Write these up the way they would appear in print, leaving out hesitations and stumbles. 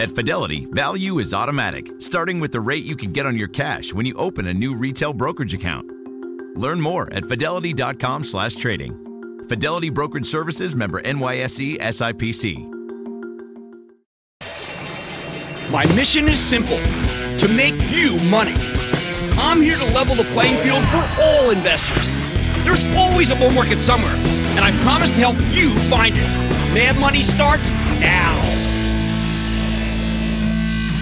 At Fidelity, value is automatic, starting with the rate you can get on your cash when you open a new retail brokerage account. Learn more at fidelity.com/trading. Fidelity Brokerage Services, member NYSE SIPC. My mission is simple, to make you money. I'm here to level the playing field for all investors. There's always a bull market somewhere, and I promise to help you find it. Mad Money starts now.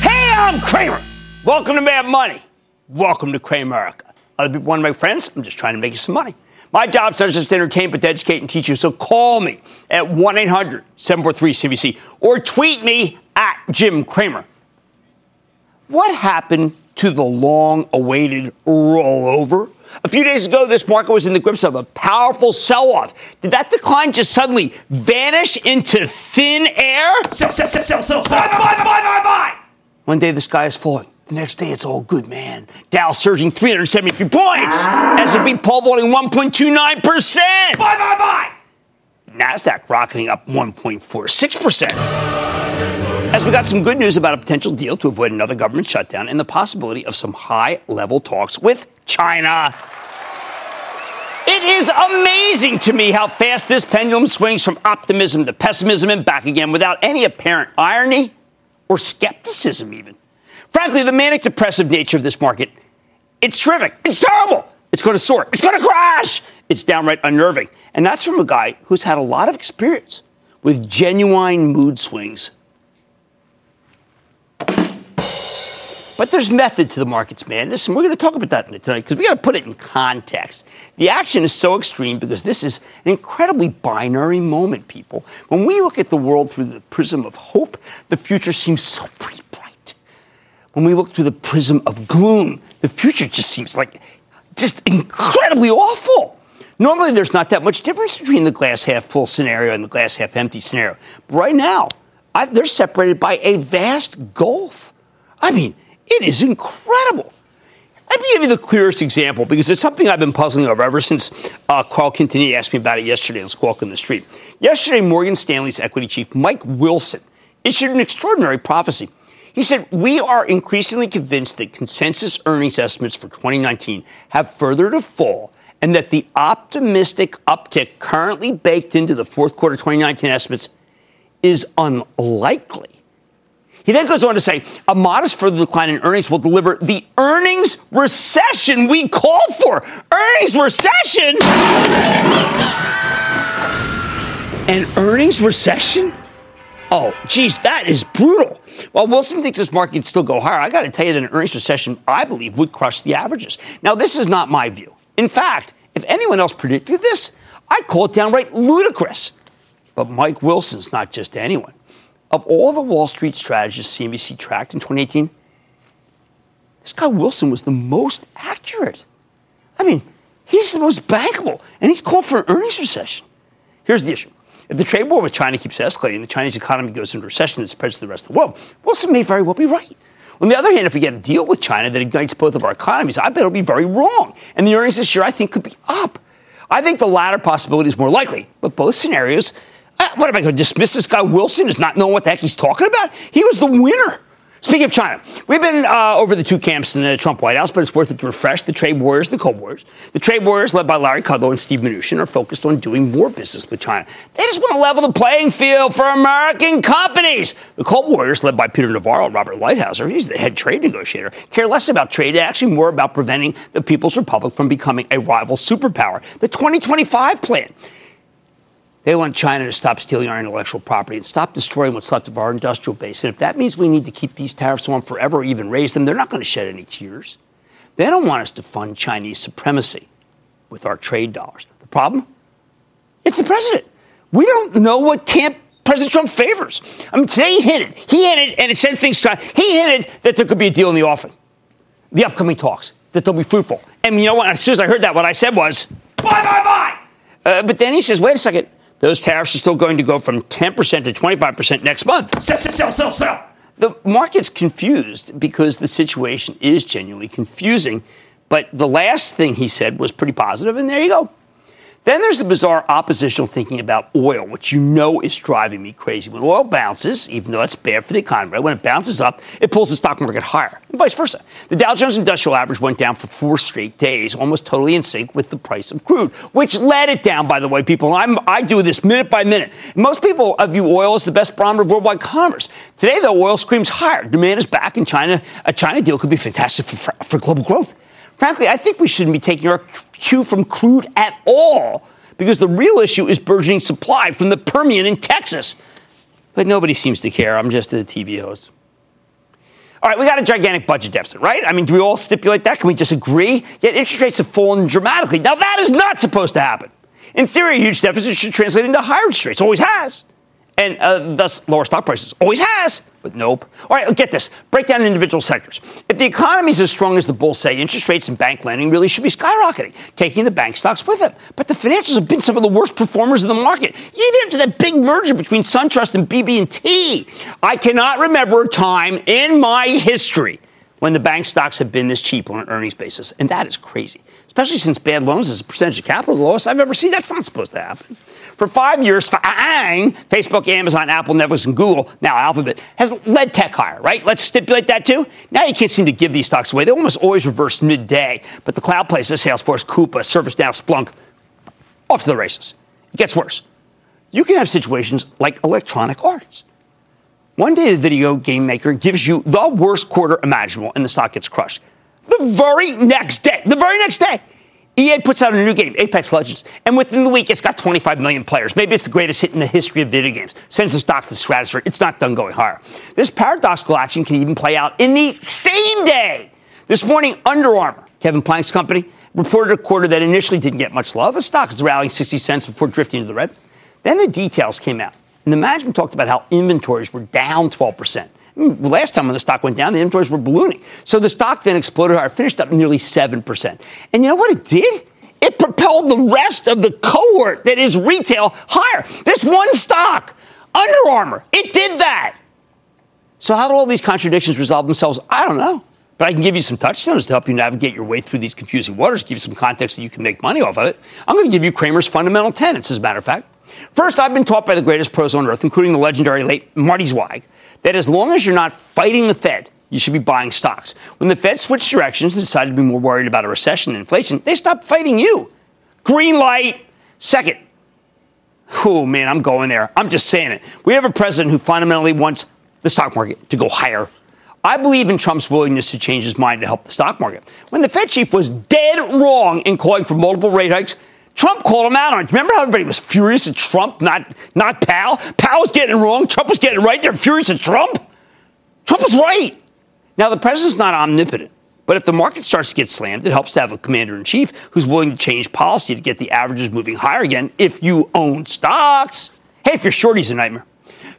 Hey, I'm Cramer. Welcome to Mad Money. Welcome to Cramerica. Other people want to make friends? I'm just trying to make you some money. My job's not just to entertain, but to educate and teach you. So call me at 1-800-743-CBC or tweet me at Jim Cramer. What happened to the long-awaited rollover? A few days ago, this market was in the grips of a powerful sell-off. Did that decline just suddenly vanish into thin air? Sell, sell, sell, sell, sell, sell. Buy, buy, buy, buy, buy. One day the sky is falling. The next day it's all good, man. Dow surging 373 points. S&P pole vaulting 1.29%. Buy, buy, buy. NASDAQ rocketing up 1.46%. As we got some good news about a potential deal to avoid another government shutdown and the possibility of some high-level talks with China. It is amazing to me how fast this pendulum swings from optimism to pessimism and back again without any apparent irony or skepticism even. Frankly, the manic depressive nature of this market, it's terrific. It's terrible. It's going to soar. It's going to crash. It's downright unnerving. And that's from a guy who's had a lot of experience with genuine mood swings. But there's method to the market's madness, and we're going to talk about that tonight because we got to put it in context. The action is so extreme because this is an incredibly binary moment, people. When we look at the world through the prism of hope, the future seems so pretty bright. When we look through the prism of gloom, the future just seems like just incredibly awful. Normally, there's not that much difference between the glass half full scenario and the glass half empty scenario. But right now, they're separated by a vast gulf. I mean, it is incredible. Let me give you the clearest example because it's something I've been puzzling over ever since Carl Quintanini asked me about it yesterday on Squawk on the Street. Yesterday, Morgan Stanley's equity chief, Mike Wilson, issued an extraordinary prophecy. He said, we are increasingly convinced that consensus earnings estimates for 2019 have further to fall and that the optimistic uptick currently baked into the fourth quarter 2019 estimates is unlikely. He then goes on to say, a modest further decline in earnings will deliver the earnings recession we called for. Earnings recession? An earnings recession? Oh, geez, that is brutal. While Wilson thinks this market can still go higher, I got to tell you that an earnings recession, I believe, would crush the averages. Now, this is not my view. In fact, if anyone else predicted this, I call it downright ludicrous. But Mike Wilson's not just anyone. Of all the Wall Street strategists CNBC tracked in 2018, this guy Wilson was the most accurate. I mean, he's the most bankable, and he's called for an earnings recession. Here's the issue. If the trade war with China keeps escalating, the Chinese economy goes into recession that spreads to the rest of the world. Wilson may very well be right. On the other hand, if we get a deal with China that ignites both of our economies, I bet it'll be very wrong. And the earnings this year, I think, could be up. I think the latter possibility is more likely, but both scenarios... What am I going to dismiss this guy Wilson as not knowing what the heck he's talking about? He was the winner. Speaking of China, we've been over the two camps in the Trump White House, but it's worth it to refresh the trade warriors, the cold warriors. The trade warriors, led by Larry Kudlow and Steve Mnuchin, are focused on doing more business with China. They just want to level the playing field for American companies. The cold warriors, led by Peter Navarro and Robert Lighthizer, he's the head trade negotiator, care less about trade, actually more about preventing the People's Republic from becoming a rival superpower. The 2025 plan. They want China to stop stealing our intellectual property and stop destroying what's left of our industrial base. And if that means we need to keep these tariffs on forever or even raise them, they're not going to shed any tears. They don't want us to fund Chinese supremacy with our trade dollars. The problem? It's the president. We don't know what camp President Trump favors. I mean, today he hinted, and it said things to him. He hinted that there could be a deal in the offing. The upcoming talks, that they'll be fruitful. And you know what? As soon as I heard that, what I said was, buy, buy, buy. But then he says, wait a second. Those tariffs are still going to go from 10% to 25% next month. Sell, sell, sell, sell, sell. The market's confused because the situation is genuinely confusing. But the last thing he said was pretty positive, and there you go. Then there's the bizarre oppositional thinking about oil, which you know is driving me crazy. When oil bounces, even though that's bad for the economy, right? When it bounces up, it pulls the stock market higher, and vice versa. The Dow Jones Industrial Average went down for 4 straight days, almost totally in sync with the price of crude, which led it down, by the way, people. And I do this minute by minute. Most people view oil as the best barometer of worldwide commerce. Today, though, oil screams higher. Demand is back, and a China deal could be fantastic for global growth. Frankly, I think we shouldn't be taking our cue from crude at all, because the real issue is burgeoning supply from the Permian in Texas. But nobody seems to care. I'm just a TV host. All right, we got a gigantic budget deficit, right? I mean, do we all stipulate that? Can we just agree? Yet interest rates have fallen dramatically. Now, that is not supposed to happen. In theory, a huge deficit should translate into higher interest rates. Always has. And thus, lower stock prices. Always has. But nope. All right, get this. Break down individual sectors. If the economy is as strong as the bulls say, interest rates and bank lending really should be skyrocketing, taking the bank stocks with them. But the financials have been some of the worst performers in the market, even after that big merger between SunTrust and BB&T. I cannot remember a time in my history when the bank stocks have been this cheap on an earnings basis. And that is crazy, especially since bad loans as a percentage of capital the lowest I've ever seen. That's not supposed to happen. For 5 years, Facebook, Amazon, Apple, Netflix, and Google, now Alphabet, has led tech higher, right? Let's stipulate that, too. Now you can't seem to give these stocks away. They almost always reverse midday. But the cloud plays, Salesforce, Coupa, ServiceNow, Splunk, off to the races. It gets worse. You can have situations like Electronic Arts. One day, the video game maker gives you the worst quarter imaginable, and the stock gets crushed. The very next day, EA puts out a new game, Apex Legends, and within the week, it's got 25 million players. Maybe it's the greatest hit in the history of video games. Sends the stock to the stratosphere. It's not done going higher. This paradoxical action can even play out in the same day. This morning, Under Armour, Kevin Plank's company, reported a quarter that initially didn't get much love. The stock is rallying 60 cents before drifting to the red. Then the details came out. And the management talked about how inventories were down 12%. I mean, last time when the stock went down, the inventories were ballooning. So the stock then exploded higher, finished up nearly 7%. And you know what it did? It propelled the rest of the cohort that is retail higher. This one stock, Under Armour, it did that. So how do all these contradictions resolve themselves? I don't know. But I can give you some touchstones to help you navigate your way through these confusing waters, give you some context that you can make money off of it. I'm going to give you Cramer's fundamental tenets, as a matter of fact. First, I've been taught by the greatest pros on earth, including the legendary late Marty Zweig, that as long as you're not fighting the Fed, you should be buying stocks. When the Fed switched directions and decided to be more worried about a recession than inflation, they stopped fighting you. Green light. Second, oh, man, I'm going there. I'm just saying it. We have a president who fundamentally wants the stock market to go higher. I believe in Trump's willingness to change his mind to help the stock market. When the Fed chief was dead wrong in calling for multiple rate hikes, Trump called him out on it. Remember how everybody was furious at Trump, not Powell? Powell was getting it wrong. Trump was getting it right. They're furious at Trump. Trump was right. Now, the president's not omnipotent, but if the market starts to get slammed, it helps to have a commander-in-chief who's willing to change policy to get the averages moving higher again if you own stocks. Hey, if you're short, he's a nightmare.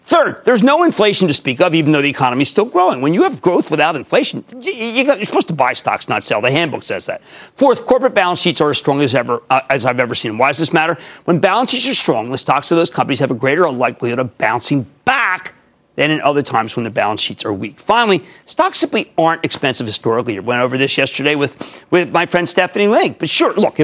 Third, there's no inflation to speak of, even though the economy is still growing. When you have growth without inflation, you're supposed to buy stocks, not sell. The handbook says that. Fourth, corporate balance sheets are as strong as ever as I've ever seen. Why does this matter? When balance sheets are strong, the stocks of those companies have a greater likelihood of bouncing back than in other times when the balance sheets are weak. Finally, stocks simply aren't expensive historically. I went over this yesterday with my friend Stephanie Link. But sure, look,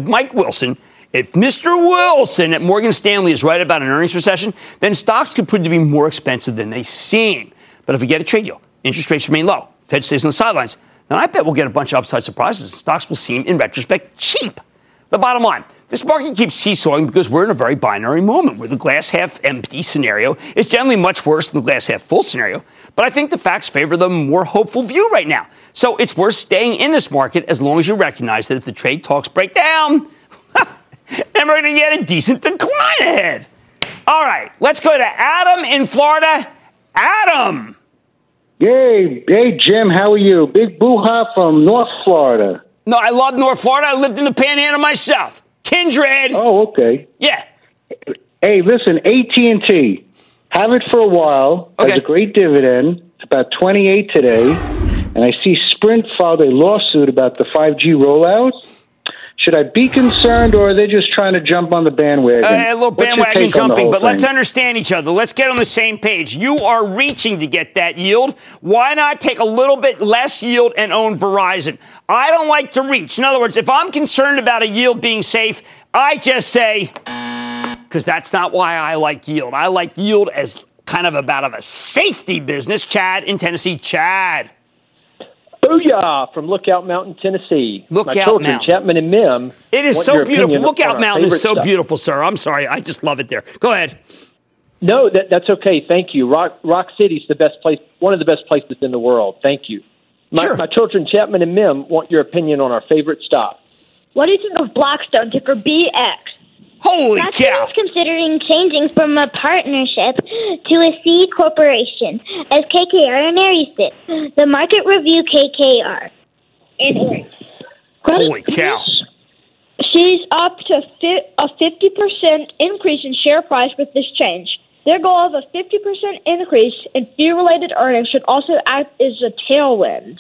If Mr. Wilson at Morgan Stanley is right about an earnings recession, then stocks could prove to be more expensive than they seem. But if we get a trade deal, interest rates remain low, Fed stays on the sidelines, then I bet we'll get a bunch of upside surprises. Stocks will seem, in retrospect, cheap. The bottom line, this market keeps seesawing because we're in a very binary moment where the glass half empty scenario is generally much worse than the glass half full scenario. But I think the facts favor the more hopeful view right now. So it's worth staying in this market as long as you recognize that if the trade talks break down, and we're going to get a decent decline ahead. All right, let's go to Adam in Florida. Adam. Yay. Hey, Jim, how are you? Big boo-ha from North Florida. No, I love North Florida. I lived in the Panhandle myself. Kindred. Oh, okay. Yeah. Hey, listen, AT&T. Have it for a while. Okay. Has a great dividend. It's about 28 today. And I see Sprint filed a lawsuit about the 5G rollout. Should I be concerned, or are they just trying to jump on the bandwagon? A little bandwagon jumping, but let's understand each other. Let's get on the same page. You are reaching to get that yield. Why not take a little bit less yield and own Verizon? I don't like to reach. In other words, if I'm concerned about a yield being safe, I just say, because that's not why I like yield. I like yield as kind of about a safety business. Chad in Tennessee. Chad. Booyah from Lookout Mountain, Tennessee. Lookout Mountain. Chapman and Mim. It is so beautiful. Lookout Mountain is so beautiful, sir. I'm sorry. I just love it there. Go ahead. No, that's okay. Thank you. Rock City's the best place, one of the best places in the world. Thank you. My children, Chapman and Mim, want your opinion on our favorite stock. What do you think of Blackstone, ticker BX? Holy cow! Blackstone is considering changing from a partnership to a C corporation, as KKR and Aries did. The market review KKR and Aries. Holy cow! Sees up to a 50% increase in share price with this change. Their goal of a 50% increase in fee-related earnings should also act as a tailwind.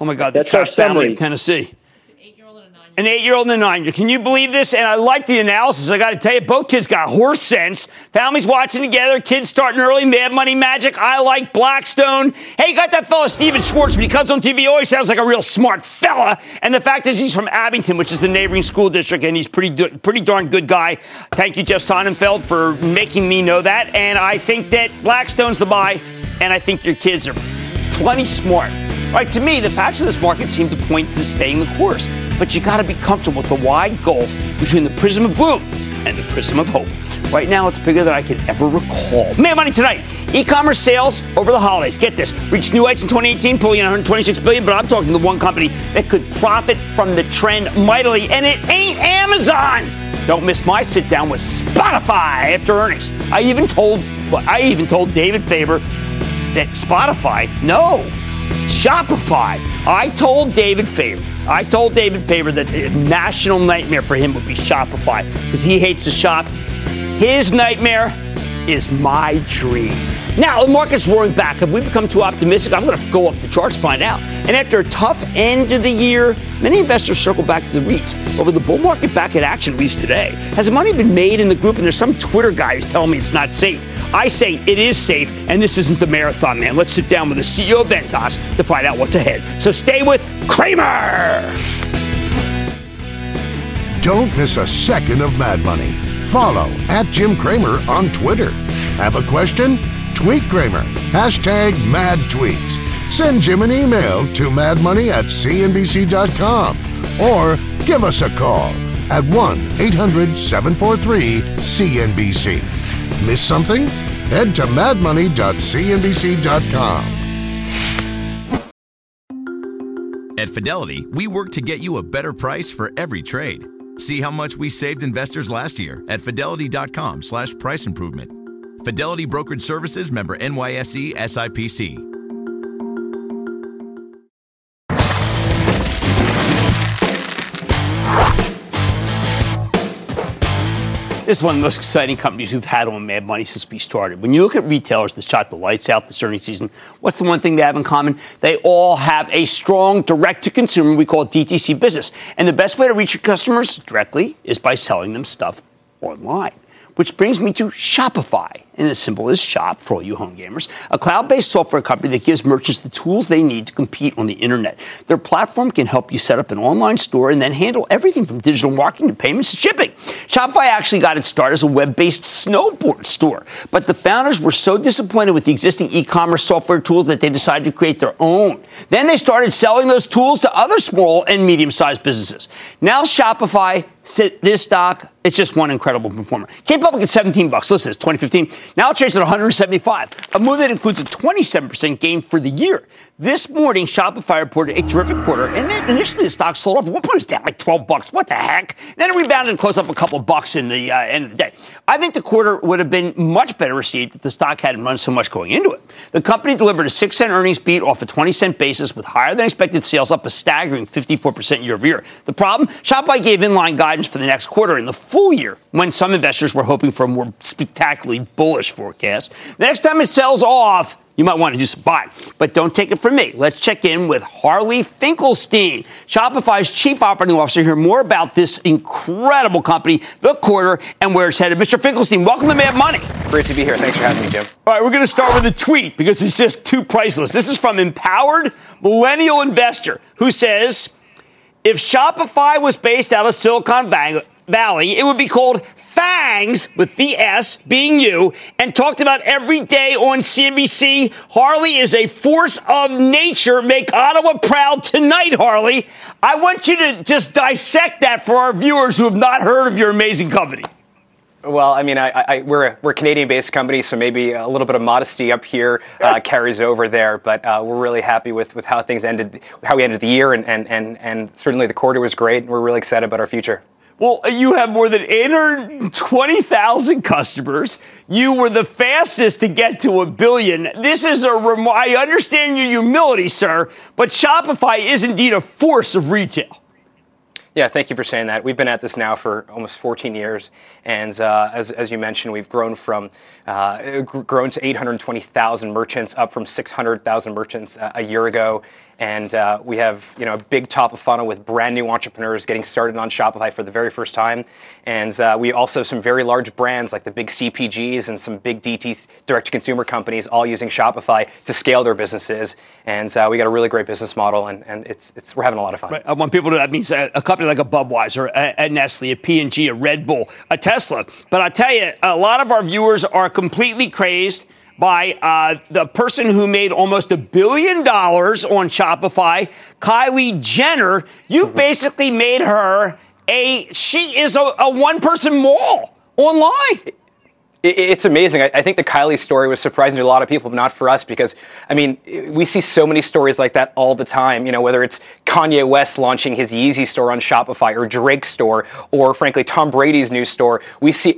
Oh, my God. That's our family in Tennessee. An 8-year-old and a 9-year-old. Can you believe this? And I like the analysis. I got to tell you, both kids got horse sense. Families watching together. Kids starting early. Mad Money Magic. I like Blackstone. Hey, you got that fella, Steven Schwartz. When he comes on TV, always sounds like a real smart fella. And the fact is he's from Abington, which is the neighboring school district, and he's pretty darn good guy. Thank you, Jeff Sonnenfeld, for making me know that. And I think that Blackstone's the buy, and I think your kids are plenty smart. All right, to me, the facts of this market seem to point to staying the course. But you got to be comfortable with the wide gulf between the prism of gloom and the prism of hope. Right now, it's bigger than I could ever recall. Mad Money tonight. E-commerce sales over the holidays. Get this. Reached new heights in 2018, pulling in $126 billion. But I'm talking to one company that could profit from the trend mightily. And it ain't Amazon. Don't miss my sit-down with Spotify after earnings. I even told David Faber that Shopify. I told David Faber that the national nightmare for him would be Shopify because he hates to shop. His nightmare is my dream. Now, the market's roaring back. Have we become too optimistic? I'm going to go off the charts to find out. And after a tough end to the year, many investors circle back to the REITs. But with the bull market back in action, at least today, has the money been made in the group? And there's some Twitter guy who's telling me it's not safe. I say it is safe, and this isn't the marathon, man. Let's sit down with the CEO of Ventas to find out what's ahead. So stay with Cramer. Don't miss a second of Mad Money. Follow @JimCramer on Twitter. Have a question? Tweet Cramer. #MadTweets. Send Jim an email to madmoney@cnbc.com or give us a call at 1-800-743-CNBC. Miss something? Head to madmoney.cnbc.com. At Fidelity, we work to get you a better price for every trade. See how much we saved investors last year at fidelity.com/price improvement. Fidelity Brokerage Services, member NYSE SIPC. This is one of the most exciting companies we've had on Mad Money since we started. When you look at retailers that shot the lights out this earnings season, what's the one thing they have in common? They all have a strong direct-to-consumer, we call it DTC business. And the best way to reach your customers directly is by selling them stuff online. Which brings me to Shopify, and the symbol is SHOP for all you home gamers, a cloud-based software company that gives merchants the tools they need to compete on the internet. Their platform can help you set up an online store and then handle everything from digital marketing to payments to shipping. Shopify actually got its start as a web-based snowboard store, but the founders were so disappointed with the existing e-commerce software tools that they decided to create their own. Then they started selling those tools to other small and medium-sized businesses. Now Shopify, this stock, it's just one incredible performer. Came public at $17. Listen, it's 2015. Now it trades at $175, a move that includes a 27% gain for the year. This morning, Shopify reported a terrific quarter, and then initially the stock sold off. At one point, it was down like $12. What the heck? And then it rebounded and closed up a couple of bucks in the end of the day. I think the quarter would have been much better received if the stock hadn't run so much going into it. The company delivered a 6-cent earnings beat off a 20-cent basis with higher-than-expected sales up a staggering 54% year-over-year. The problem? Shopify gave inline guidance for the next quarter and the full year when some investors were hoping for a more spectacularly bullish forecast. The next time it sells off, you might want to do some buying, but don't take it from me. Let's check in with Harley Finkelstein, Shopify's chief operating officer, to hear more about this incredible company, the quarter, and where it's headed. Mr. Finkelstein, welcome to Mad Money. Great to be here. Thanks for having me, Jim. All right, we're going to start with a tweet because it's just too priceless. This is from Empowered Millennial Investor, who says, if Shopify was based out of Silicon Valley, it would be called Fangs, with the S being you, and talked about every day on CNBC. Harley is a force of nature. Make Ottawa proud tonight, Harley. I want you to just dissect that for our viewers who have not heard of your amazing company. Well, I mean, we're a Canadian-based company, so maybe a little bit of modesty up here carries over there. But we're really happy with how things ended, how we ended the year, and certainly the quarter was great. And we're really excited about our future. Well, you have more than 820,000 customers. You were the fastest to get to 1 billion. This is I understand your humility, sir, but Shopify is indeed a force of retail. Yeah, thank you for saying that. We've been at this now for almost 14 years, and as you mentioned, we've grown from grown to 820,000 merchants, up from 600,000 merchants a year ago. And we have, you know, a big top of funnel with brand new entrepreneurs getting started on Shopify for the very first time. And we also have some very large brands like the big CPGs and some big DTC, direct-to-consumer companies, all using Shopify to scale their businesses. And we got a really great business model, and it's we're having a lot of fun. Right. I want people to, that means a company like a Budweiser, a Nestle, a P&G, a Red Bull, a Tesla. But I tell you, a lot of our viewers are completely crazed by the person who made almost $1 billion on Shopify, Kylie Jenner. You basically made her she is a one-person mall online. It's amazing. I think the Kylie story was surprising to a lot of people, but not for us because, I mean, we see so many stories like that all the time, you know, whether it's Kanye West launching his Yeezy store on Shopify or Drake's store or, frankly, Tom Brady's new store. We see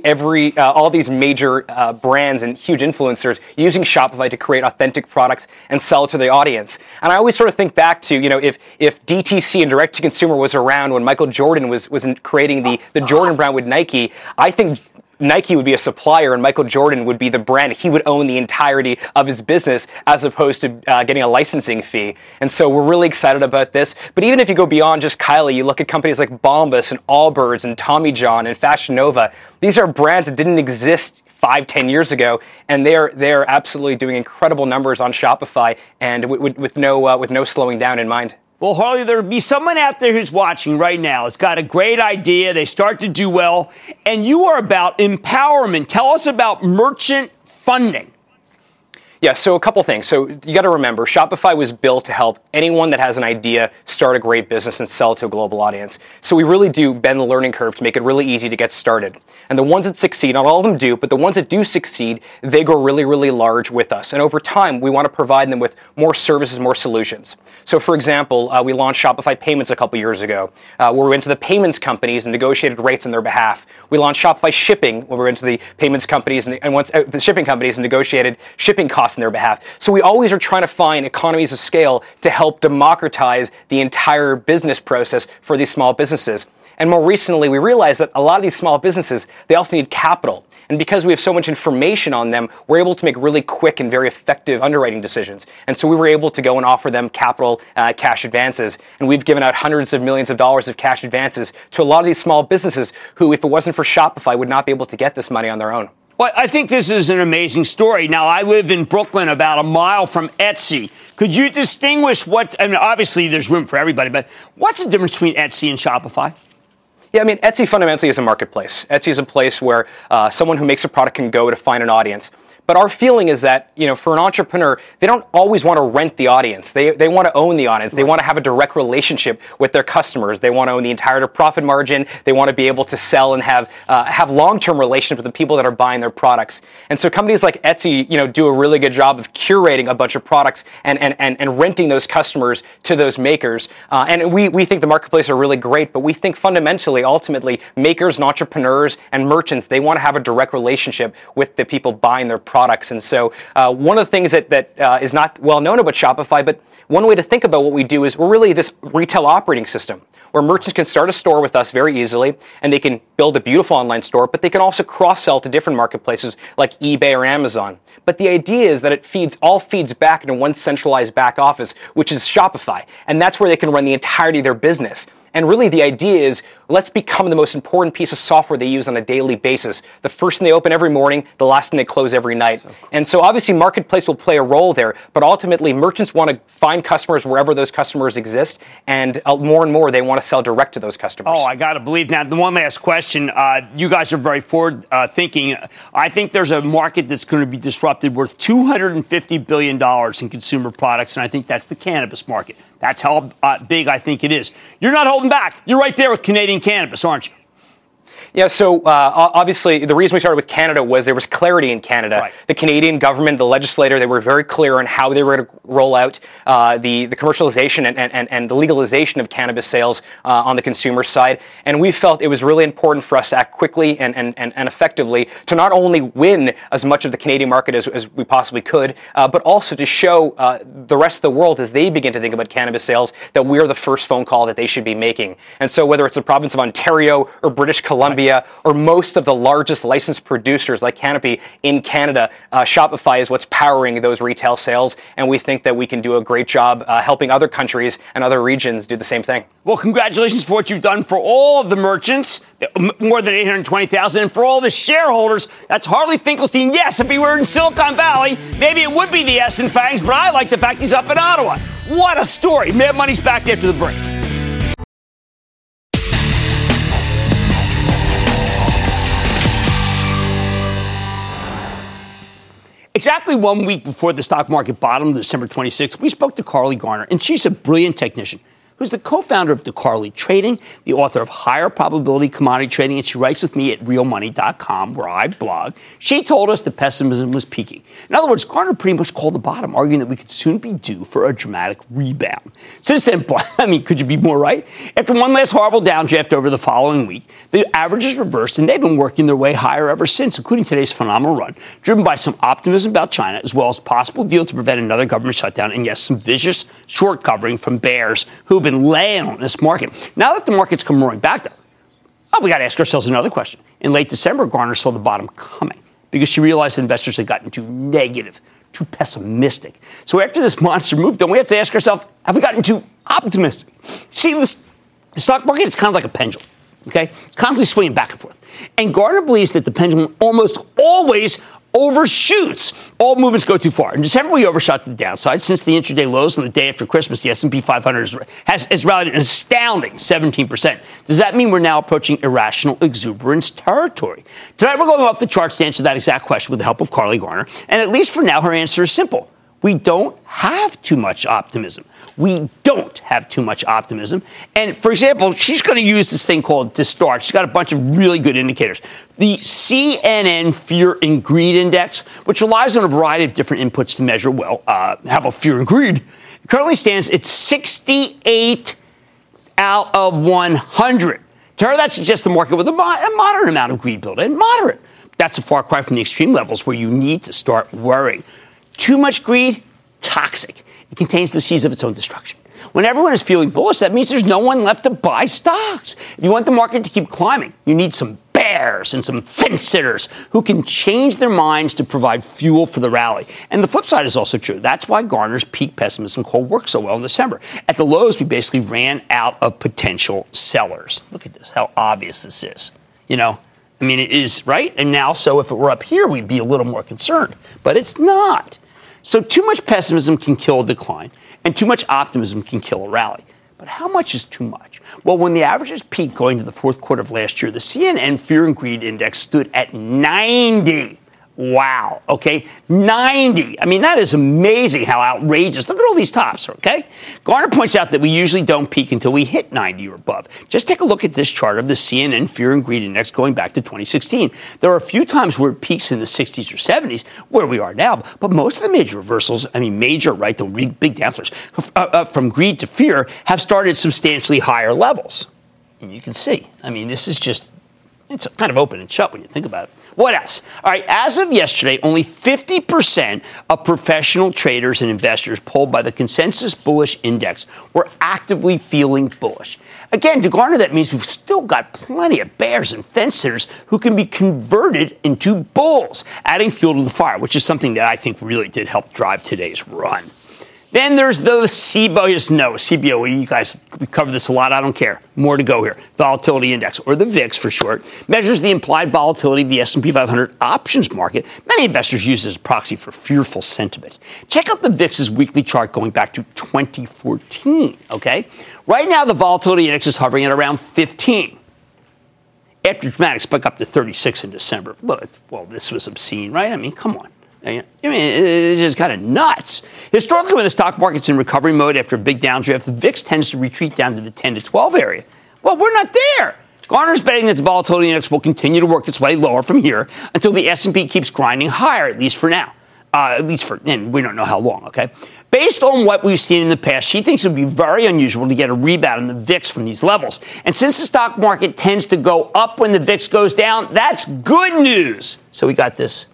all these major brands and huge influencers using Shopify to create authentic products and sell to the audience. And I always sort of think back to, you know, if DTC and direct-to-consumer was around when Michael Jordan was creating the Jordan brand with Nike, I think Nike would be a supplier and Michael Jordan would be the brand. He would own the entirety of his business as opposed to getting a licensing fee. And so we're really excited about this. But even if you go beyond just Kylie, you look at companies like Bombas and Allbirds and Tommy John and Fashion Nova. These are brands that didn't exist 5-10 years ago, and they are absolutely doing incredible numbers on Shopify and with no slowing down in mind. Well, Harley, there would be someone out there who's watching right now. It's got a great idea. They start to do well. And you are about empowerment. Tell us about merchant funding. Yeah, so a couple things. So you got to remember, Shopify was built to help anyone that has an idea start a great business and sell to a global audience. So we really do bend the learning curve to make it really easy to get started. And the ones that succeed, not all of them do, but the ones that do succeed, they go really, really large with us. And over time, we want to provide them with more services, more solutions. So for example, we launched Shopify Payments a couple years ago, where we went to the payments companies and negotiated rates on their behalf. We launched Shopify Shipping, where we went to the payments companies the shipping companies and negotiated shipping costs on their behalf. So we always are trying to find economies of scale to help democratize the entire business process for these small businesses. And more recently, we realized that a lot of these small businesses, they also need capital. And because we have so much information on them, we're able to make really quick and very effective underwriting decisions. And so we were able to go and offer them capital cash advances. And we've given out hundreds of millions of dollars of cash advances to a lot of these small businesses who, if it wasn't for Shopify, would not be able to get this money on their own. Well, I think this is an amazing story. Now, I live in Brooklyn, about a mile from Etsy. Could you distinguish obviously there's room for everybody, but what's the difference between Etsy and Shopify? Yeah, I mean, Etsy fundamentally is a marketplace. Etsy is a place where someone who makes a product can go to find an audience. But our feeling is that, you know, for an entrepreneur, they don't always want to rent the audience. They want to own the audience. They want to have a direct relationship with their customers. They want to own the entire profit margin. They want to be able to sell and have long-term relationships with the people that are buying their products. And so companies like Etsy, you know, do a really good job of curating a bunch of products and renting those customers to those makers. And we think the marketplace are really great, but we think fundamentally, ultimately, makers and entrepreneurs and merchants, they want to have a direct relationship with the people buying their products. And so one of the things that is not well known about Shopify, but one way to think about what we do is we're really this retail operating system where merchants can start a store with us very easily and they can build a beautiful online store, but they can also cross-sell to different marketplaces like eBay or Amazon. But the idea is that it feeds back into one centralized back office, which is Shopify. And that's where they can run the entirety of their business. And really the idea is, let's become the most important piece of software they use on a daily basis. The first thing they open every morning, the last thing they close every night. So cool. And so obviously marketplace will play a role there, but ultimately merchants want to find customers wherever those customers exist, and more and more they want to sell direct to those customers. Oh, I got to believe. Now, the one last question. You guys are very forward thinking. I think there's a market that's going to be disrupted worth $250 billion in consumer products, and I think that's the cannabis market. That's how big I think it is. You're not holding back. You're right there with Canadian cannabis, aren't you? Yeah, so obviously the reason we started with Canada was there was clarity in Canada. Right. The Canadian government, the legislator, they were very clear on how they were going to roll out the commercialization and the legalization of cannabis sales on the consumer side. And we felt it was really important for us to act quickly and effectively to not only win as much of the Canadian market as we possibly could, but also to show the rest of the world as they begin to think about cannabis sales that we are the first phone call that they should be making. And so whether it's the province of Ontario or British Columbia, or most of the largest licensed producers like Canopy in Canada, Shopify is what's powering those retail sales, and we think that we can do a great job helping other countries and other regions do the same thing. Well, congratulations for what you've done for all of the merchants, more than 820,000, and for all the shareholders. That's Harley Finkelstein. Yes, if he were in Silicon Valley, maybe it would be the S and Fangs, but I like the fact he's up in Ottawa. What a story. Mad Money's back after the break. Exactly 1 week before the stock market bottomed, December 26th, we spoke to Carly Garner, and she's a brilliant technician who's the co-founder of DeCarly Trading, the author of Higher Probability Commodity Trading, and she writes with me at realmoney.com, where I blog. She told us the pessimism was peaking. In other words, Garner pretty much called the bottom, arguing that we could soon be due for a dramatic rebound. Since then, I mean, could you be more right? After one last horrible downdraft over the following week, the averages reversed, and they've been working their way higher ever since, including today's phenomenal run, driven by some optimism about China, as well as possible deal to prevent another government shutdown, and yes, some vicious short covering from bears who been laying on this market. Now that the market's come roaring back, though, we got to ask ourselves another question. In late December, Garner saw the bottom coming because she realized investors had gotten too negative, too pessimistic. So after this monster move, don't we have to ask ourselves, have we gotten too optimistic? See, the stock market is kind of like a pendulum, okay? It's constantly swinging back and forth. And Garner believes that the pendulum almost always overshoots. All movements go too far. In December, we overshot to the downside. Since the intraday lows on the day after Christmas, the S&P 500 has rallied an astounding 17%. Does that mean we're now approaching irrational exuberance territory? Tonight, we're going off the charts to answer that exact question with the help of Carly Garner. And at least for now, her answer is simple. We don't have too much optimism. And, for example, she's going to use this thing called Distart. She's got a bunch of really good indicators. The CNN Fear and Greed Index, which relies on a variety of different inputs to measure, well, how about fear and greed, currently stands at 68 out of 100. To her, that suggests the market with a moderate amount of greed built in. Moderate. That's a far cry from the extreme levels where you need to start worrying. Too much greed, toxic. It contains the seeds of its own destruction. When everyone is feeling bullish, that means there's no one left to buy stocks. If you want the market to keep climbing, you need some bears and some fence sitters who can change their minds to provide fuel for the rally. And the flip side is also true. That's why Garner's peak pessimism call worked so well in December. At the lows, we basically ran out of potential sellers. Look at this, how obvious this is. You know, I mean, it is, right? And now, so if it were up here, we'd be a little more concerned. But it's not. So too much pessimism can kill a decline, and too much optimism can kill a rally. But how much is too much? Well, when the averages peaked going to the fourth quarter of last year, the CNN Fear and Greed Index stood at 90. Wow, okay, 90. I mean, that is amazing how outrageous. Look at all these tops, okay? Garner points out that we usually don't peak until we hit 90 or above. Just take a look at this chart of the CNN Fear and Greed Index going back to 2016. There are a few times where it peaks in the 60s or 70s, where we are now, but most of the major reversals, I mean major, right, the big downturns, from greed to fear, have started substantially higher levels. And you can see, I mean, this is just, it's kind of open and shut when you think about it. What else? All right, as of yesterday, only 50% of professional traders and investors polled by the Consensus Bullish Index were actively feeling bullish. Again, to Garner, that means we've still got plenty of bears and fence sitters who can be converted into bulls, adding fuel to the fire, which is something that I think really did help drive today's run. Then there's the CBOE. No, CBOE, you guys cover this a lot. I don't care. More to go here. Volatility Index, or the VIX for short, measures the implied volatility of the S&P 500 options market. Many investors use it as a proxy for fearful sentiment. Check out the VIX's weekly chart going back to 2014, okay? Right now, the volatility index is hovering at around 15. After a dramatic spike up to 36 in December. Well, this was obscene, right? I mean, come on. I mean, it's just kind of nuts. Historically, when the stock market's in recovery mode after a big downdraft, the VIX tends to retreat down to the 10 to 12 area. Well, we're not there. Garner's betting that the volatility index will continue to work its way lower from here until the S&P keeps grinding higher, at least for now. And we don't know how long, okay? Based on what we've seen in the past, she thinks it would be very unusual to get a rebound in the VIX from these levels. And since the stock market tends to go up when the VIX goes down, that's good news. So we got this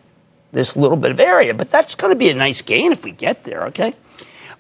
little bit of area, but that's going to be a nice gain if we get there, okay?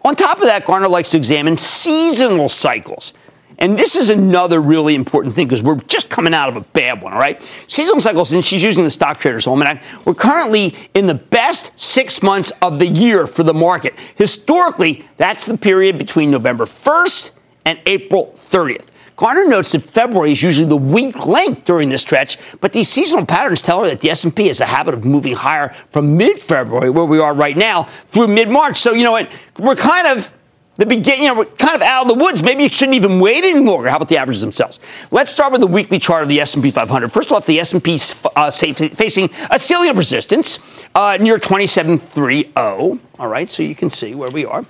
On top of that, Garner likes to examine seasonal cycles. And this is another really important thing because we're just coming out of a bad one, all right? Seasonal cycles, and she's using the Stock Traders Almanac. We're currently in the best 6 months of the year for the market. Historically, that's the period between November 1st and April 30th. Garner notes that February is usually the weak link during this stretch, but these seasonal patterns tell her that the S&P has a habit of moving higher from mid-February, where we are right now, through mid-March. So, you know what? We're kind of we're kind of out of the woods. Maybe you shouldn't even wait any longer. How about the averages themselves? Let's start with the weekly chart of the S&P 500. First off, the S&P's facing a ceiling of resistance near 27.30. All right, so you can see where we are.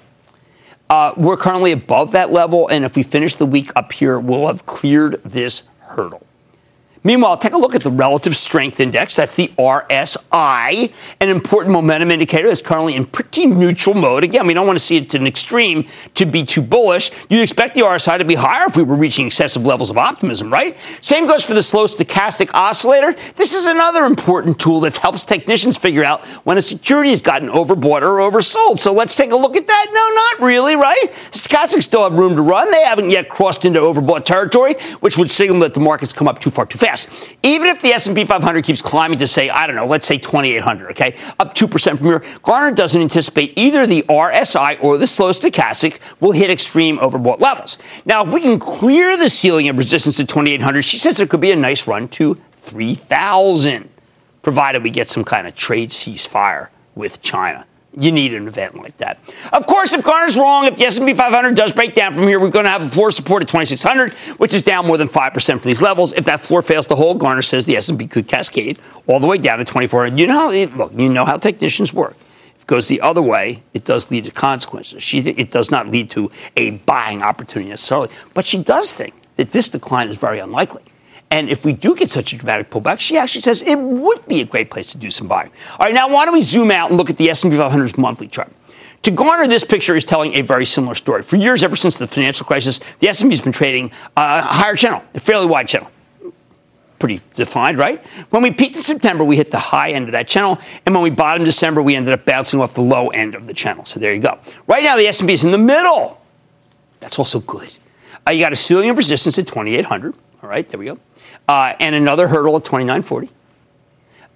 We're currently above that level, and if we finish the week up here, we'll have cleared this hurdle. Meanwhile, take a look at the Relative Strength Index. That's the RSI, an important momentum indicator that's currently in pretty neutral mode. Again, we don't want to see it to an extreme to be too bullish. You'd expect the RSI to be higher if we were reaching excessive levels of optimism, right? Same goes for the slow stochastic oscillator. This is another important tool that helps technicians figure out when a security has gotten overbought or oversold. So let's take a look at that. No, not really, right? Stochastics still have room to run. They haven't yet crossed into overbought territory, which would signal that the market's come up too far too fast. Even if the S&P 500 keeps climbing to, say, I don't know, let's say 2,800, okay, up 2% from here, Garner doesn't anticipate either the RSI or the slow stochastic will hit extreme overbought levels. Now, if we can clear the ceiling of resistance to 2,800, she says there could be a nice run to 3,000, provided we get some kind of trade ceasefire with China. You need an event like that. Of course, if Garner's wrong, if the S&P 500 does break down from here, we're going to have a floor support at 2,600, which is down more than 5% for these levels. If that floor fails to hold, Garner says the S&P could cascade all the way down to 2,400. You know how technicians work. If it goes the other way, it does lead to consequences. It does not lead to a buying opportunity necessarily. But she does think that this decline is very unlikely. And if we do get such a dramatic pullback, she actually says it would be a great place to do some buying. All right, now why don't we zoom out and look at the S&P 500's monthly chart? To Garner, this picture is telling a very similar story. For years, ever since the financial crisis, the S&P has been trading a higher channel, a fairly wide channel. Pretty defined, right? When we peaked in September, we hit the high end of that channel, and when we bottomed in December, we ended up bouncing off the low end of the channel. So there you go. Right now, the S&P is in the middle. That's also good. You got a ceiling of resistance at 2,800. All right, there we go. And another hurdle at 2,940.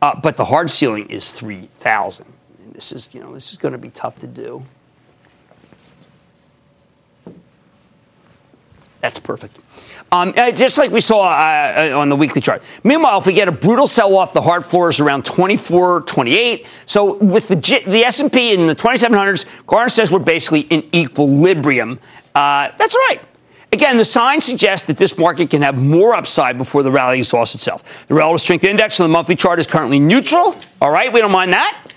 But the hard ceiling is 3,000. And this is going to be tough to do. That's perfect. Just like we saw on the weekly chart. Meanwhile, if we get a brutal sell-off, the hard floor is around 24, 28. So with the S&P in the 2,700s, Garner says we're basically in equilibrium. That's right. Again, the signs suggest that this market can have more upside before the rally exhausts itself. The relative strength index on the monthly chart is currently neutral. All right, we don't mind that.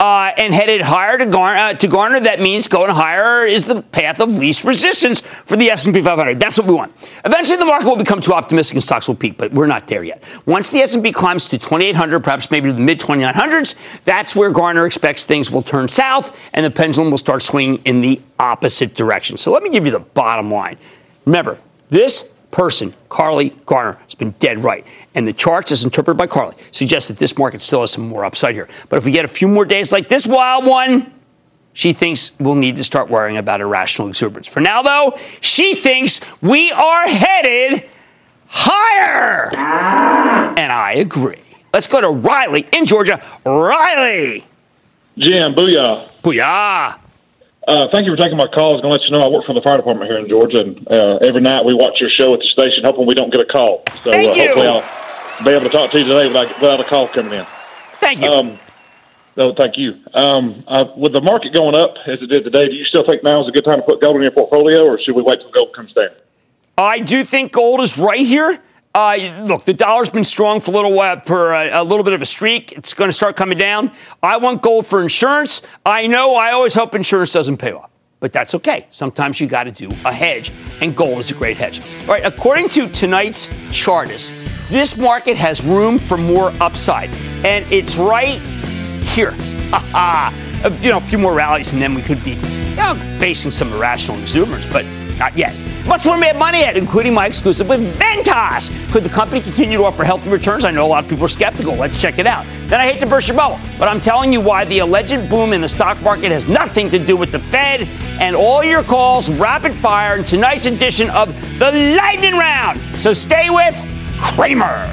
And headed higher to Garner, that means going higher is the path of least resistance for the S&P 500. That's what we want. Eventually, the market will become too optimistic and stocks will peak, but we're not there yet. Once the S&P climbs to 2,800, perhaps maybe to the mid-2,900s, that's where Garner expects things will turn south and the pendulum will start swinging in the opposite direction. So let me give you the bottom line. Remember, this person, Carly Garner, has been dead right. And the charts, as interpreted by Carly, suggest that this market still has some more upside here. But if we get a few more days like this wild one, she thinks we'll need to start worrying about irrational exuberance. For now, though, she thinks we are headed higher. And I agree. Let's go to Riley in Georgia. Riley! Jim, booyah. Booyah. Thank you for taking my call. I was going to let you know I work for the fire department here in Georgia, and every night we watch your show at the station, hoping we don't get a call. So hopefully I'll be able to talk to you today without a call coming in. Thank you. No, thank you. With the market going up as it did today, do you still think now is a good time to put gold in your portfolio, or should we wait till gold comes down? I do think gold is right here. Look, the dollar's been strong for a little while, for a little bit of a streak. It's going to start coming down. I want gold for insurance. I know I always hope insurance doesn't pay off, but that's okay. Sometimes you got to do a hedge, and gold is a great hedge. All right, according to tonight's Chartist, this market has room for more upside, and it's right here. A few more rallies, and then we could be facing some irrational exuberance, but not yet. Much more Mad Money at, including my exclusive with Ventas. Could the company continue to offer healthy returns? I know a lot of people are skeptical. Let's check it out. Then I hate to burst your bubble, but I'm telling you why the alleged boom in the stock market has nothing to do with the Fed, and all your calls rapid fire in tonight's edition of the Lightning Round. So stay with Cramer.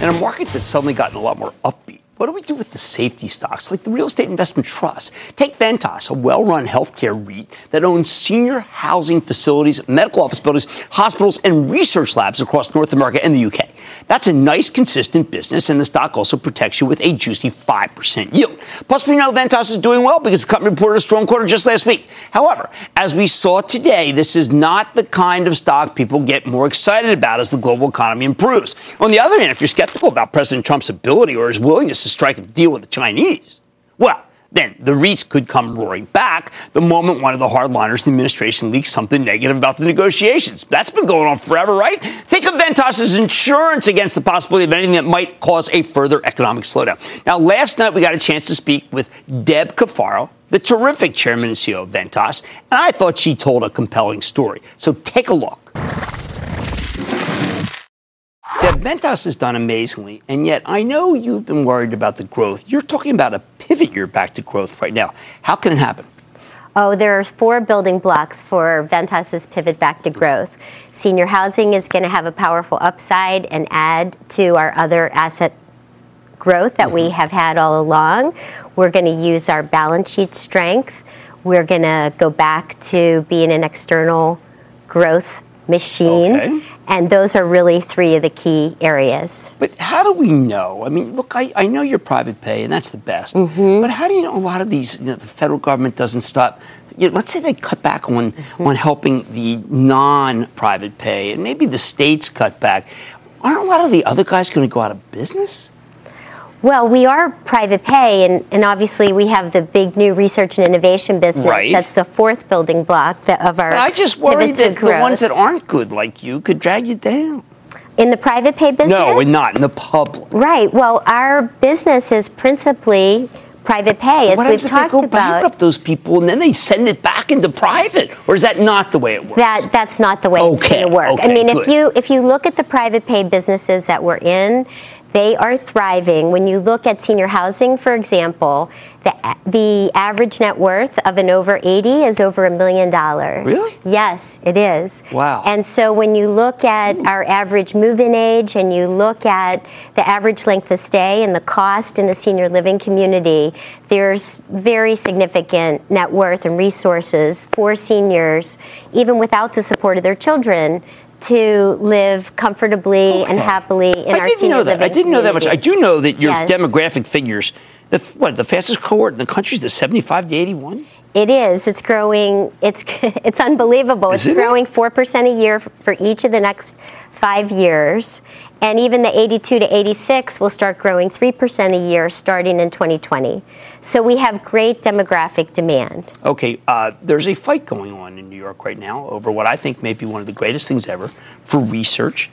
In a market that's suddenly gotten a lot more upbeat, what do we do with the safety stocks like the real estate investment trust? Take Ventas, a well-run healthcare REIT that owns senior housing facilities, medical office buildings, hospitals, and research labs across North America and the UK. That's a nice, consistent business, and the stock also protects you with a juicy 5% yield. Plus, we know Ventas is doing well because the company reported a strong quarter just last week. However, as we saw today, this is not the kind of stock people get more excited about as the global economy improves. On the other hand, if you're skeptical about President Trump's ability or his willingness to strike a deal with the Chinese, well, then the REITs could come roaring back the moment one of the hardliners in the administration leaks something negative about the negotiations. That's been going on forever, right? Think of Ventas as insurance against the possibility of anything that might cause a further economic slowdown. Now, last night we got a chance to speak with Deb Cafaro, the terrific chairman and CEO of Ventas, and I thought she told a compelling story. So take a look. Deb, Ventas has done amazingly, and yet I know you've been worried about the growth. You're talking about a pivot year back to growth right now. How can it happen? Oh, there are four building blocks for Ventas's pivot back to growth. Senior housing is going to have a powerful upside and add to our other asset growth that we have had all along. We're going to use our balance sheet strength. We're going to go back to being an external growth machine. Okay. And those are really three of the key areas. But how do we know? I mean, look, I know your private pay, and that's the best. Mm-hmm. But how do you know a lot of these, the federal government doesn't stop? Let's say they cut back on helping the non-private pay, and maybe the states cut back. Aren't a lot of the other guys going to go out of business? Well, we are private pay, and obviously we have the big new research and innovation business. Right. That's the fourth building block of our. But I just worry that growth. The ones that aren't good like you could drag you down. In the private pay business? No, not in the public. Right. Well, our business is principally private pay, as we've talked about. What happens if they go bankrupt those people and then they send it back into private? Or is that not the way it works? That's not the way it's going to work. Okay, I mean, good. If you look at the private pay businesses that we're in, they are thriving. When you look at senior housing, for example, the average net worth of an over 80 is over $1 million. Really? Yes, it is. Wow. And so when you look at our average move-in age and you look at the average length of stay and the cost in a senior living community, there's very significant net worth and resources for seniors, even without the support of their children, to live comfortably and happily in our senior living community. I didn't know that much. I do know that your demographic figures, the fastest cohort in the country is the 75 to 81? It is. It's growing. It's unbelievable. It's growing 4% a year for each of the next 5 years. And even the 82 to 86 will start growing 3% a year starting in 2020. So we have great demographic demand. Okay. There's a fight going on in New York right now over what I think may be one of the greatest things ever for research,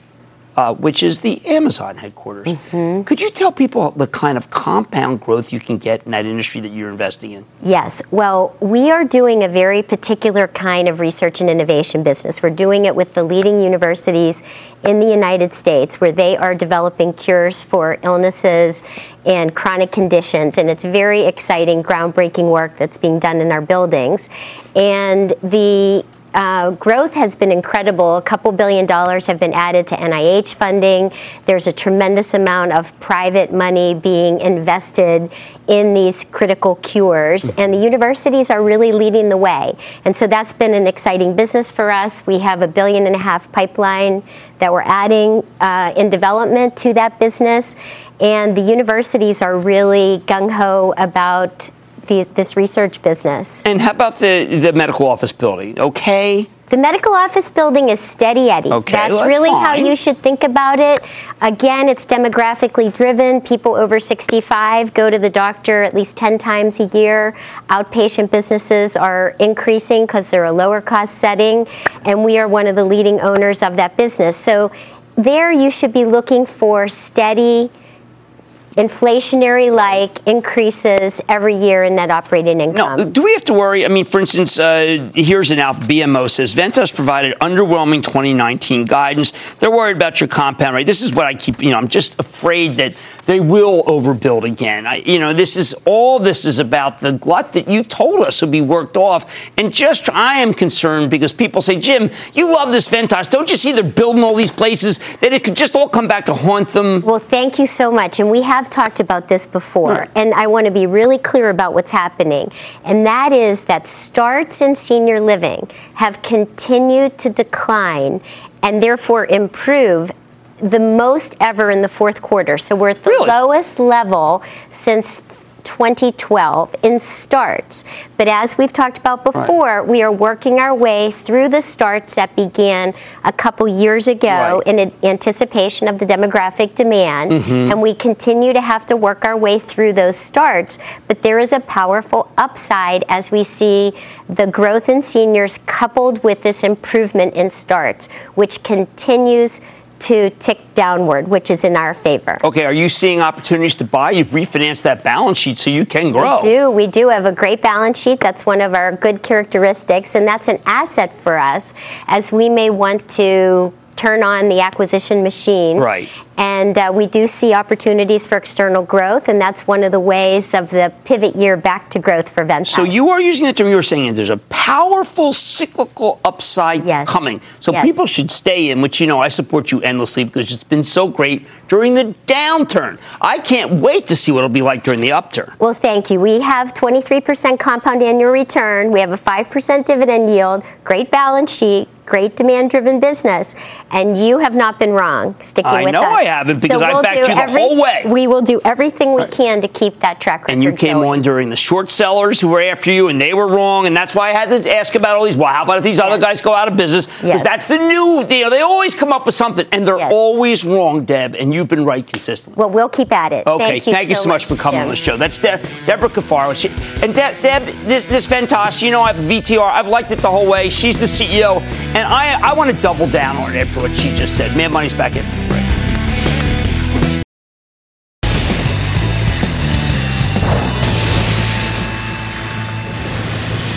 which is the Amazon headquarters. Mm-hmm. Could you tell people the kind of compound growth you can get in that industry that you're investing in? Yes. Well, we are doing a very particular kind of research and innovation business. We're doing it with the leading universities in the United States, where they are developing cures for illnesses and chronic conditions. And it's very exciting, groundbreaking work that's being done in our buildings. And the Growth has been incredible. A couple $1 billion have been added to NIH funding. There's a tremendous amount of private money being invested in these critical cures, and the universities are really leading the way. And so that's been an exciting business for us. We have $1.5 billion pipeline that we're adding in development to that business, and the universities are really gung-ho about this research business. And how about the medical office building? Okay. The medical office building is steady Eddie. Okay, that's really fine. How you should think about it. Again, it's demographically driven. People over 65 go to the doctor at least 10 times a year. Outpatient businesses are increasing because they're a lower cost setting, and we are one of the leading owners of that business. So there you should be looking for steady inflationary-like increases every year in net operating income. Now, do we have to worry? I mean, for instance, here's an alpha BMO says, Ventas provided underwhelming 2019 guidance. They're worried about your compound rate. This is what I keep, I'm just afraid that they will overbuild again. This is about the glut that you told us would be worked off. And I am concerned because people say, Jim, you love this Ventas. Don't you see they're building all these places that it could just all come back to haunt them? Well, thank you so much. And we have talked about this before, and I want to be really clear about what's happening, and that is that starts in senior living have continued to decline and therefore improve the most ever in the fourth quarter. So we're at the lowest level since 2012 in starts. But as we've talked about before, we are working our way through the starts that began a couple years ago in anticipation of the demographic demand. And we continue to have to work our way through those starts. But there is a powerful upside as we see the growth in seniors coupled with this improvement in starts, which continues to tick downward, which is in our favor. Okay, are you seeing opportunities to buy? You've refinanced that balance sheet so you can grow. We do have a great balance sheet. That's one of our good characteristics, and that's an asset for us as we may want to turn on the acquisition machine. Right. And we do see opportunities for external growth, and that's one of the ways of the pivot year back to growth for Ventas. So you are using the term you were saying, there's a powerful cyclical upside coming. So people should stay in, which, I support you endlessly because it's been so great during the downturn. I can't wait to see what it'll be like during the upturn. Well, thank you. We have 23% compound annual return. We have a 5% dividend yield, great balance sheet, great demand-driven business, and you have not been wrong sticking with us. I know I haven't because I backed you the whole way. We will do everything we can to keep that track record. And you came on during the short sellers who were after you, and they were wrong, and that's why I had to ask about all these. Well, how about if these other guys go out of business? Because that's the new, they always come up with something, and they're always wrong, Deb, and you've been right consistently. Well, we'll keep at it. Okay, thank you so much for coming on the show. That's Deborah Cafaro. And Deb, this Ventas, I have a VTR. I've liked it the whole way. She's the CEO. And I want to double down on it after what she just said. Mad Money's back in.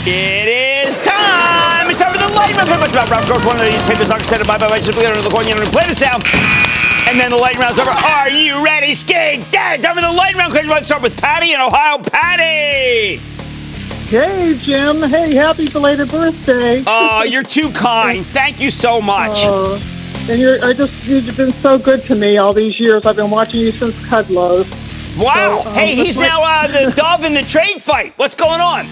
It is time. It's time for the lightning round. Much about Rob Gross, one of these hippest understanding by simply under the corner and play this out. And then the lightning round's over. Are you ready, Skig? Dad, time for the lightning round. Let's start with Patty in Ohio. Patty. Hey, Jim. Hey, happy belated birthday. Oh, you're too kind. Thank you so much. You've been so good to me all these years. I've been watching you since Kudlow. Wow. So, he's now the dove in the trade fight. What's going on?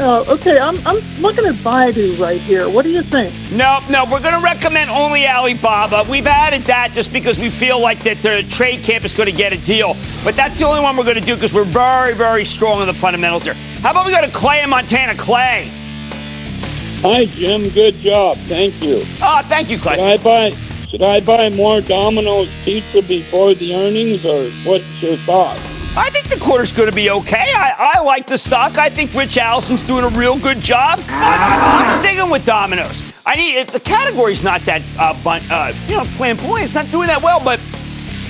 Okay, I'm looking at Baidu right here. What do you think? No, we're going to recommend only Alibaba. We've added that just because we feel like that the trade camp is going to get a deal. But that's the only one we're going to do because we're very, very strong on the fundamentals here. How about we go to Clay in Montana? Clay. Hi, Jim. Good job. Thank you. Oh, thank you, Clay. Should I buy more Domino's pizza before the earnings, or what's your thought? I think the quarter's going to be okay. I like the stock. I think Rich Allison's doing a real good job. I'm sticking with Domino's. The category's not that flamboyant. It's not doing that well. But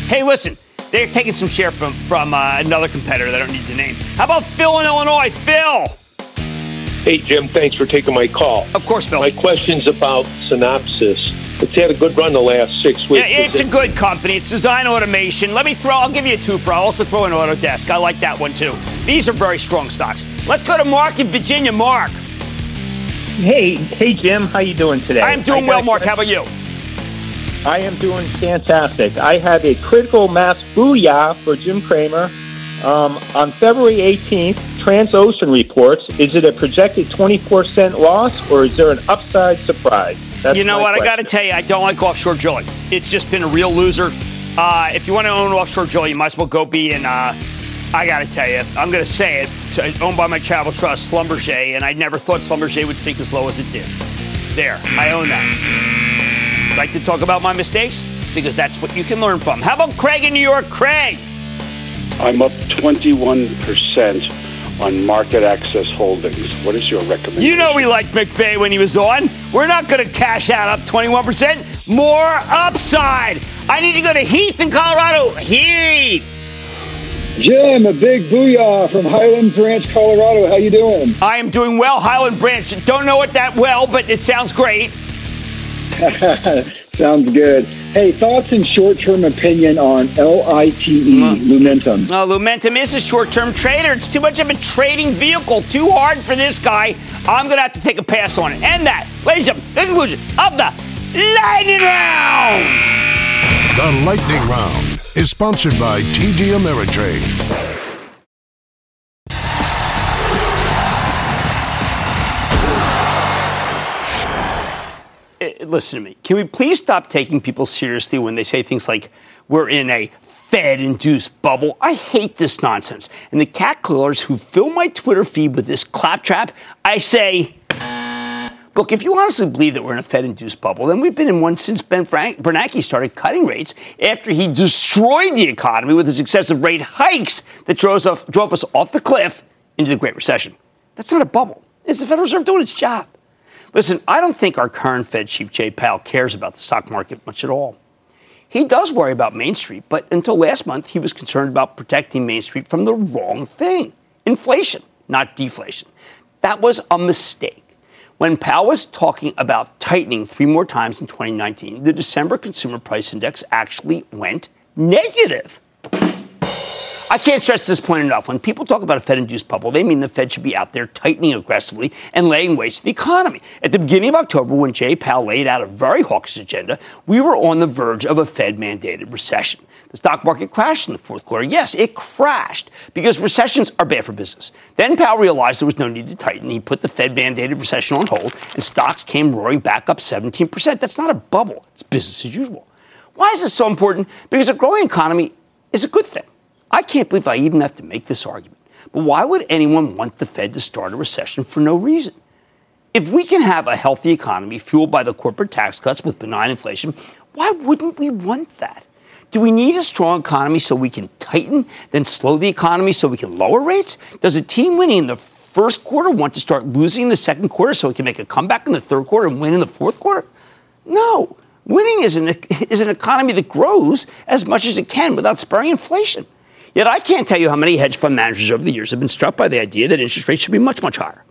hey, listen, they're taking some share from another competitor. I don't need the name. How about Phil in Illinois? Phil. Hey Jim, thanks for taking my call. Of course, Phil. My question's about Synopsys. It's had a good run the last 6 weeks. Yeah, it's a good company. It's design automation. I'll give you a twofer. I'll also throw in Autodesk. I like that one, too. These are very strong stocks. Let's go to Mark in Virginia. Mark. Hey, Jim. How you doing today? I'm doing well, Mark. How about you? I am doing fantastic. I had a critical mass booyah for Jim Cramer. On February 18th, Transocean reports, is it a projected 24-cent loss or is there an upside surprise? That's you know what? Question. I got to tell you, I don't like offshore drilling. It's just been a real loser. If you want to own offshore drilling, you might as well go be in, I got to tell you, I'm going to say it, it's owned by my travel trust, Schlumberger, and I never thought Schlumberger would sink as low as it did. There, I own that. Like to talk about my mistakes? Because that's what you can learn from. How about Craig in New York? Craig! I'm up 21% on MarketAxess Holdings. What is your recommendation? You know we liked McVay when he was on. We're not going to cash out up 21%. More upside. I need to go to Heath in Colorado. Heath. Jim, a big booyah from Highland Branch, Colorado. How you doing? I am doing well, Highland Branch. Don't know it that well, but it sounds great. Sounds good. Hey, thoughts and short-term opinion on LITE, Lumentum. No, Lumentum is a short-term trader. It's too much of a trading vehicle. Too hard for this guy. I'm going to have to take a pass on it. And that, ladies and gentlemen, the conclusion of the Lightning Round. The Lightning Round is sponsored by TD Ameritrade. Listen to me. Can we please stop taking people seriously when they say things like, we're in a Fed-induced bubble? I hate this nonsense. And the cat callers who fill my Twitter feed with this claptrap, I say, look, if you honestly believe that we're in a Fed-induced bubble, then we've been in one since Ben Bernanke started cutting rates after he destroyed the economy with his excessive rate hikes that drove us off the cliff into the Great Recession. That's not a bubble. It's the Federal Reserve doing its job. Listen, I don't think our current Fed chief, Jay Powell, cares about the stock market much at all. He does worry about Main Street, but until last month, he was concerned about protecting Main Street from the wrong thing, inflation, not deflation. That was a mistake. When Powell was talking about tightening three more times in 2019, the December Consumer Price Index actually went negative. I can't stress this point enough. When people talk about a Fed-induced bubble, they mean the Fed should be out there tightening aggressively and laying waste to the economy. At the beginning of October, when Jay Powell laid out a very hawkish agenda, we were on the verge of a Fed-mandated recession. The stock market crashed in the fourth quarter. Yes, it crashed because recessions are bad for business. Then Powell realized there was no need to tighten. He put the Fed-mandated recession on hold, and stocks came roaring back up 17%. That's not a bubble. It's business as usual. Why is this so important? Because a growing economy is a good thing. I can't believe I even have to make this argument. But why would anyone want the Fed to start a recession for no reason? If we can have a healthy economy fueled by the corporate tax cuts with benign inflation, why wouldn't we want that? Do we need a strong economy so we can tighten, then slow the economy so we can lower rates? Does a team winning in the first quarter want to start losing in the second quarter so it can make a comeback in the third quarter and win in the fourth quarter? No. Winning is an economy that grows as much as it can without spurring inflation. Yet I can't tell you how many hedge fund managers over the years have been struck by the idea that interest rates should be much, much higher.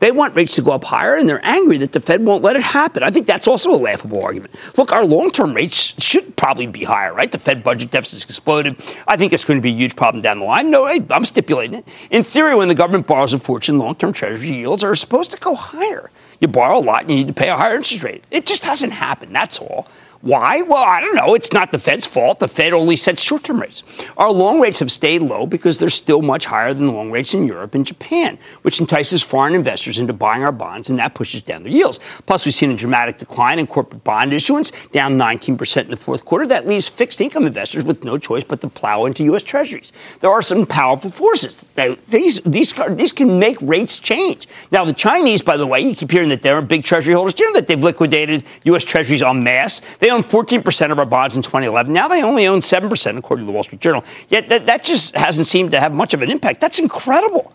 They want rates to go up higher, and they're angry that the Fed won't let it happen. I think that's also a laughable argument. Look, our long-term rates should probably be higher, right? The Fed budget deficit's exploded. I think it's going to be a huge problem down the line. No, I'm stipulating it. In theory, when the government borrows a fortune, long-term treasury yields are supposed to go higher. You borrow a lot, and you need to pay a higher interest rate. It just hasn't happened, that's all. Why? Well, I don't know. It's not the Fed's fault. The Fed only sets short-term rates. Our long rates have stayed low because they're still much higher than the long rates in Europe and Japan, which entices foreign investors into buying our bonds, and that pushes down their yields. Plus, we've seen a dramatic decline in corporate bond issuance, down 19% in the fourth quarter. That leaves fixed-income investors with no choice but to plow into U.S. Treasuries. There are some powerful forces. These can make rates change. Now, the Chinese, by the way, you keep hearing that they're big Treasury holders. Do you know that they've liquidated U.S. Treasuries en masse? They own 14% of our bonds in 2011. Now they only own 7%, according to the Wall Street Journal. Yet that just hasn't seemed to have much of an impact. That's incredible.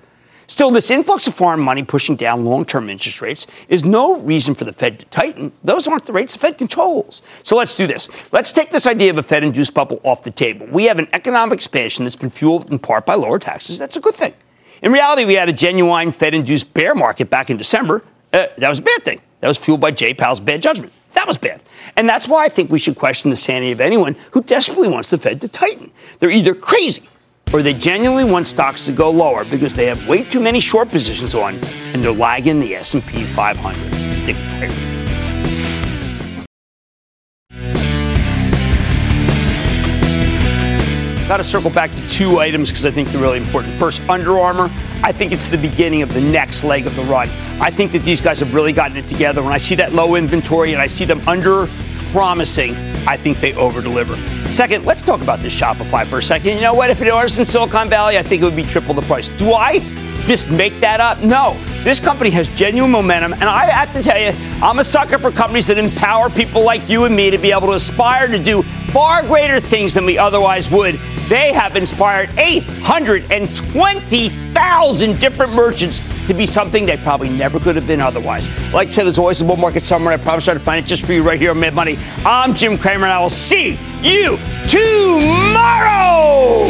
Still, this influx of foreign money pushing down long-term interest rates is no reason for the Fed to tighten. Those aren't the rates the Fed controls. So let's do this. Let's take this idea of a Fed-induced bubble off the table. We have an economic expansion that's been fueled in part by lower taxes. That's a good thing. In reality, we had a genuine Fed-induced bear market back in December. That was a bad thing. That was fueled by Jay Powell's bad judgment. That was bad. And that's why I think we should question the sanity of anyone who desperately wants the Fed to tighten. They're either crazy or they genuinely want stocks to go lower because they have way too many short positions on and they're lagging the S&P 500. Stick tight. Got to circle back to two items because I think they're really important. First, Under Armour. I think it's the beginning of the next leg of the run. I think that these guys have really gotten it together. When I see that low inventory and I see them under-promising, I think they over-deliver. Second, let's talk about this Shopify for a second. You know what? If it was in Silicon Valley, I think it would be triple the price. Do I just make that up? No. This company has genuine momentum, and I have to tell you, I'm a sucker for companies that empower people like you and me to be able to aspire to do far greater things than we otherwise would. They have inspired 820,000 different merchants to be something they probably never could have been otherwise. Like I said, there's always a bull market somewhere. I promise I'll find it just for you right here on Mad Money. I'm Jim Cramer, and I will see you tomorrow.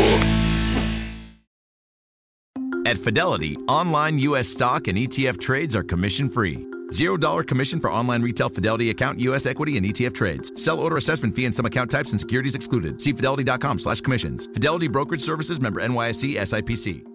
At Fidelity, online U.S. stock and ETF trades are commission-free. $0 commission for online retail Fidelity account, U.S. equity and ETF trades. Sell order assessment fee and some account types and securities excluded. See fidelity.com/commissions. Fidelity Brokerage Services, member NYSE SIPC.